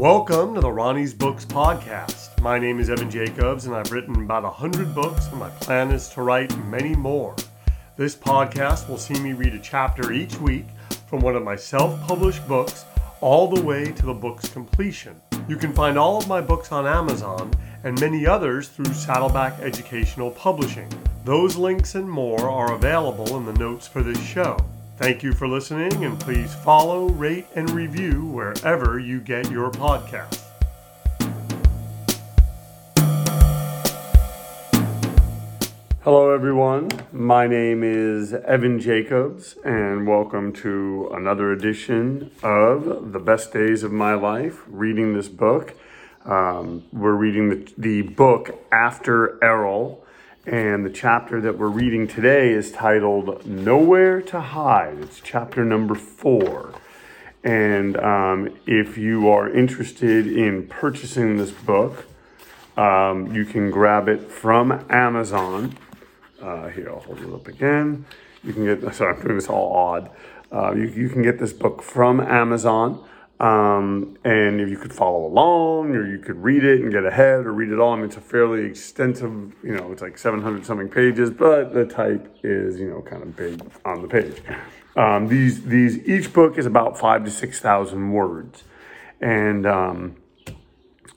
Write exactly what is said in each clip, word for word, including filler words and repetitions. Welcome to the Ronnie's Books podcast. My name is Evan Jacobs, and I've written about one hundred books, and my plan is to write many more. This podcast will see me read a chapter each week from one of my self-published books all the way to the book's completion. You can find all of my books on Amazon and many others through Saddleback Educational Publishing. Those links and more are available in the notes for this show. Thank you for listening, and please follow, rate, and review wherever you get your podcasts. Hello, everyone. My name is Evan Jacobs, and welcome to another edition of The Best Days of My Life, reading this book. Um, we're reading the, the book After Errol. And the chapter that we're reading today is titled Nowhere to Hide. It's chapter number four. And um, if you are interested in purchasing this book, um, you can grab it from Amazon. Uh, here, I'll hold it up again. You can get, sorry, I'm doing this all odd. Uh, you, you can get this book from Amazon. Um, and if you could follow along, or you could read it and get ahead, or read it all. I mean, it's a fairly extensive, you know, it's like seven hundred something pages, but the type is, you know, kind of big on the page. Um, these, these, each book is about five to six thousand words. And, um,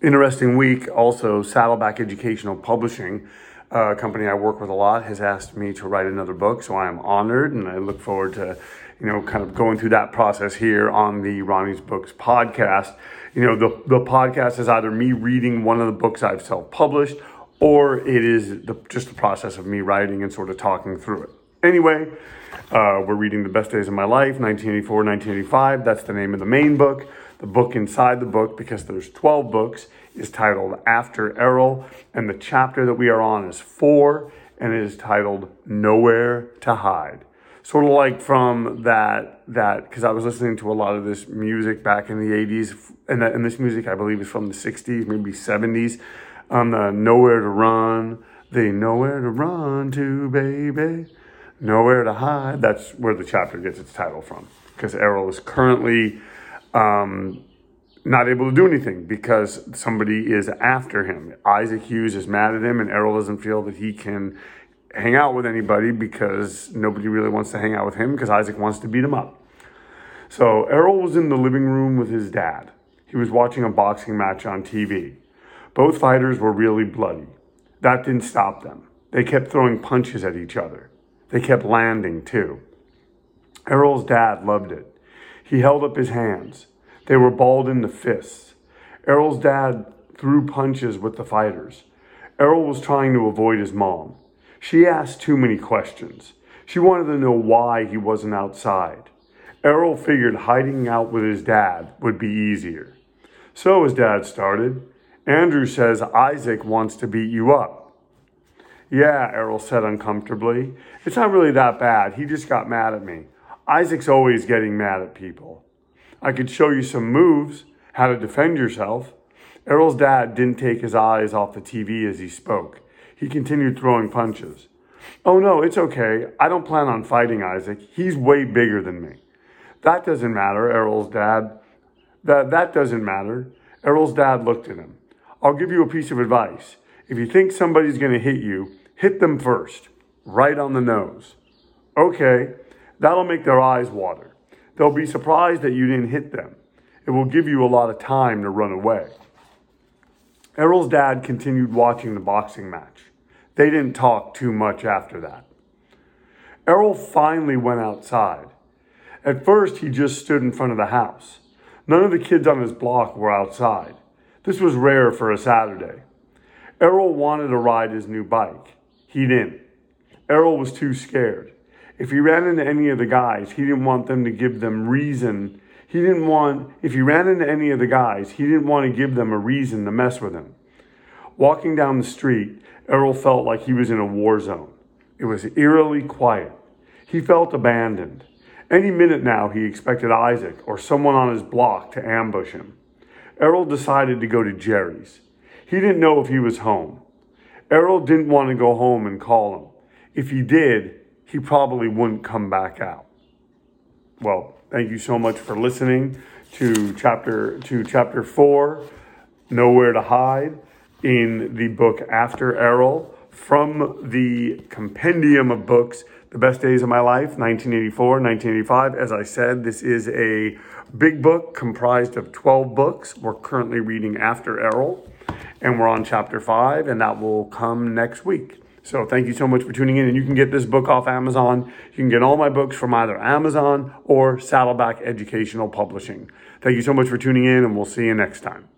interesting week. Also, Saddleback Educational Publishing, a company I work with a lot, has asked me to write another book. So I am honored, and I look forward to, you know, kind of going through that process here on the Ronnie's Books podcast. You know, the, the podcast is either me reading one of the books I've self-published, or it is the, just the process of me writing and sort of talking through it. Anyway, uh, we're reading The Best Days of My Life, nineteen eighty-four to nineteen eighty-five. That's the name of the main book. The book inside the book, because there's twelve books, is titled After Errol. And the chapter that we are on is four, and it is titled Nowhere to Hide. Sort of like from that, that because I was listening to a lot of this music back in the eighties, and, that, and this music, I believe, is from the sixties, maybe seventies. Um, the Nowhere to Run, the Nowhere to Run to, baby, Nowhere to Hide. That's where the chapter gets its title from, because Errol is currently um, not able to do anything because somebody is after him. Isaac Hughes is mad at him, and Errol doesn't feel that he can hang out with anybody because nobody really wants to hang out with him because Isaac wants to beat him up. So Errol was in the living room with his dad. He was watching a boxing match on T V. Both fighters were really bloody. That didn't stop them. They kept throwing punches at each other. They kept landing too. Errol's dad loved it. He held up his hands. They were balled into fists. Errol's dad threw punches with the fighters. Errol was trying to avoid his mom. She asked too many questions. She wanted to know why he wasn't outside. Errol figured hiding out with his dad would be easier. So his dad started. Andrew says Isaac wants to beat you up. Yeah, Errol said uncomfortably. It's not really that bad. He just got mad at me. Isaac's always getting mad at people. I could show you some moves, how to defend yourself. Errol's dad didn't take his eyes off the T V as he spoke. He continued throwing punches. Oh no, it's okay. I don't plan on fighting Isaac. He's way bigger than me. That doesn't matter, Errol's dad. That, that doesn't matter. Errol's dad looked at him. I'll give you a piece of advice. If you think somebody's going to hit you, hit them first. Right on the nose. Okay, that'll make their eyes water. They'll be surprised that you didn't hit them. It will give you a lot of time to run away. Errol's dad continued watching the boxing match. They didn't talk too much after that. Errol finally went outside. At first, he just stood in front of the house. None of the kids on his block were outside. This was rare for a Saturday. Errol wanted to ride his new bike. He didn't. Errol was too scared. If he ran into any of the guys, he didn't want them to give them reason He didn't want, if he ran into any of the guys, he didn't want to give them a reason to mess with him. Walking down the street, Errol felt like he was in a war zone. It was eerily quiet. He felt abandoned. Any minute now, he expected Isaac or someone on his block to ambush him. Errol decided to go to Jerry's. He didn't know if he was home. Errol didn't want to go home and call him. If he did, he probably wouldn't come back out. Well, thank you so much for listening to chapter to chapter four, Nowhere to Hide, in the book After Errol, from the compendium of books, The Best Days of My Life, nineteen eighty-four, nineteen eighty-five. As I said, this is a big book comprised of twelve books. We're currently reading After Errol, and we're on chapter five, and that will come next week. So thank you so much for tuning in, and you can get this book off Amazon. You can get all my books from either Amazon or Saddleback Educational Publishing. Thank you so much for tuning in, and we'll see you next time.